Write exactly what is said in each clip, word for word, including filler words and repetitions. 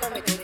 Субтитры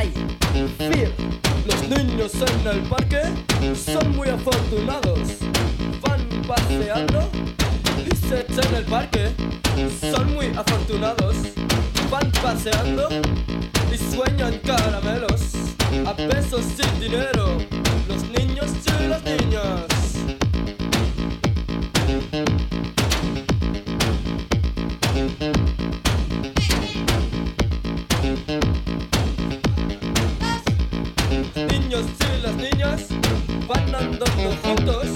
Ray Fear. Los niños en el parque son muy afortunados. Van paseando y se echan el parque. Son muy afortunados. Van paseando y sueñan caramelos. A pesos sin dinero. Los niños y las niñas. Los niños y las niñas van andando juntos,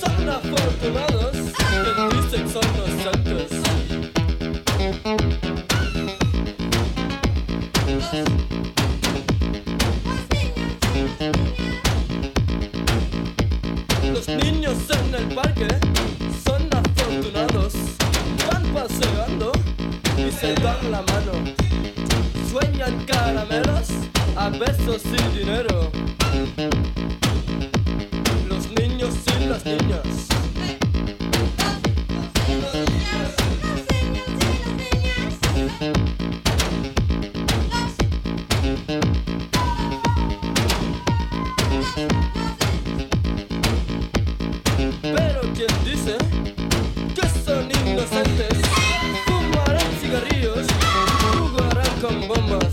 son afortunados, que dicen son los santos. Los niños en el parque son afortunados, van paseando y se dan la mano, sueñan caramelos. A besos sin dinero. Los niños y las niñas. Los niños y las niñas. Pero quien dice que son inocentes, fumarán cigarrillos, jugarán con bombas.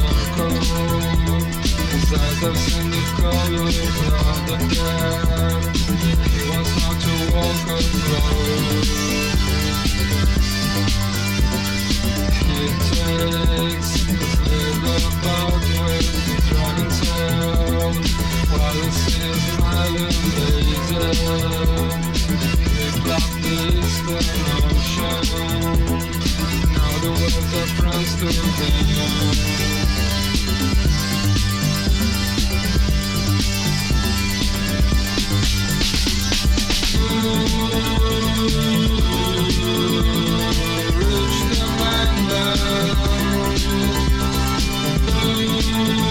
колоколом. За это все не в крови, надо пять. He wants not to walk alone. He takes little bout with the dragon tail, while it seems annihilated. They block the eastern ocean. Now the world's our friends to them. Around the world forever.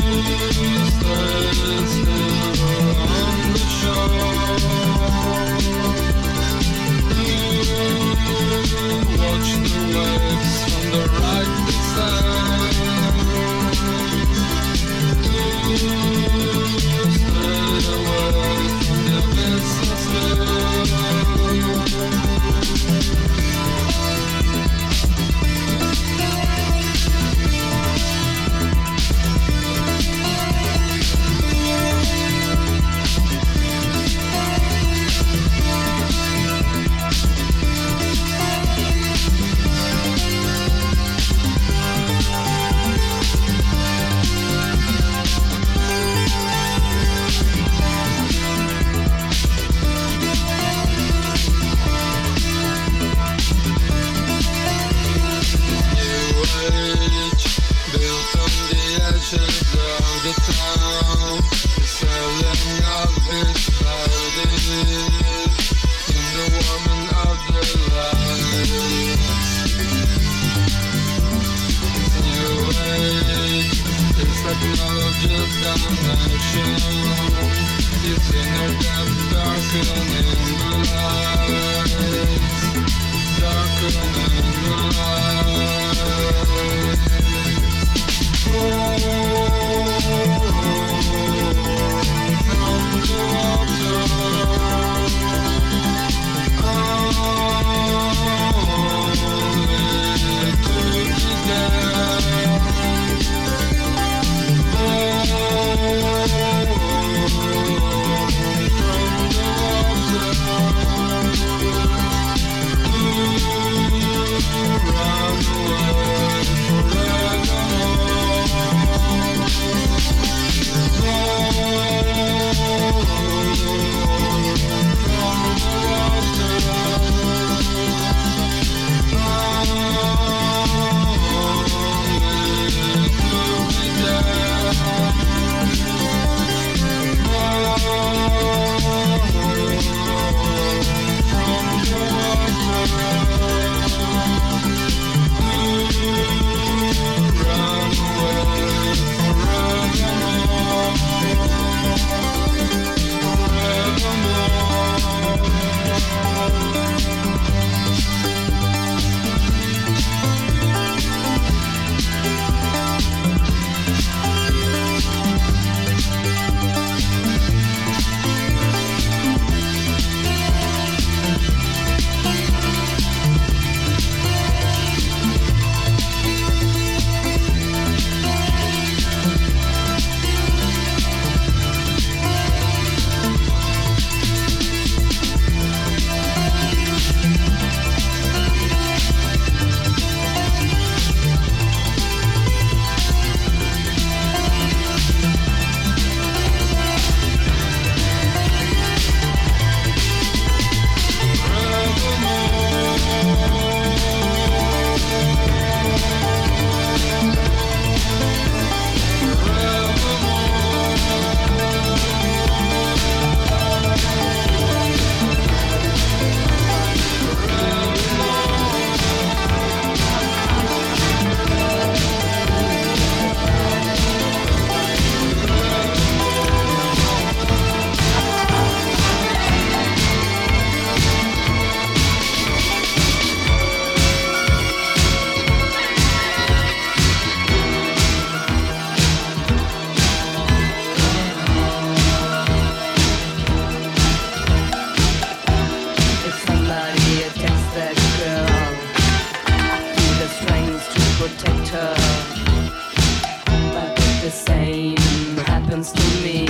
the same happens to me.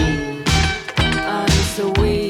I'm so weak.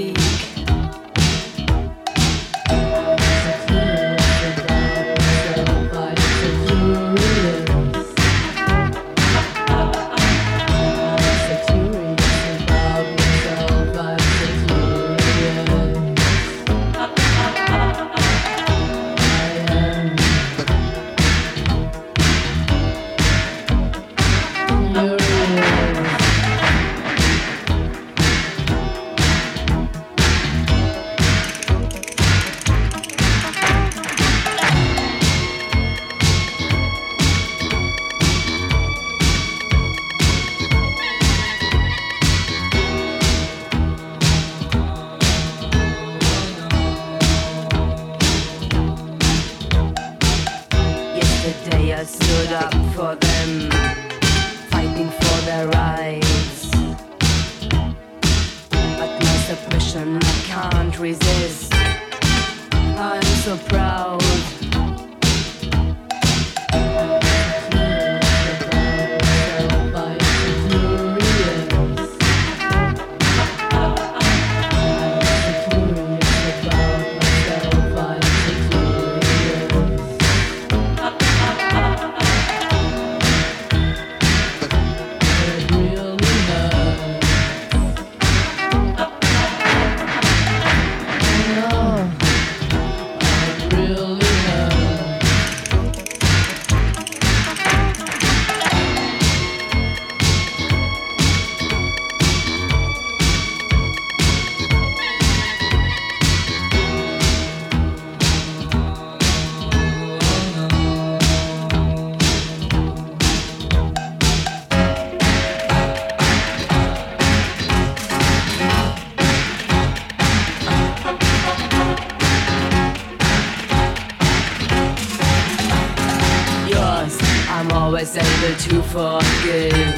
Able to forgive,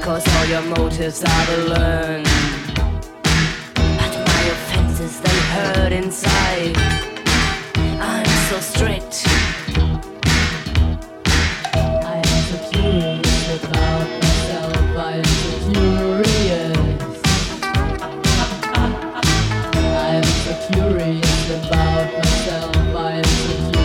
'cause all your motives are to learn. But my offenses, they hurt inside. I'm so strict. I am so curious about myself. I am so curious. I am so curious about myself. I am so curious.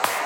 That's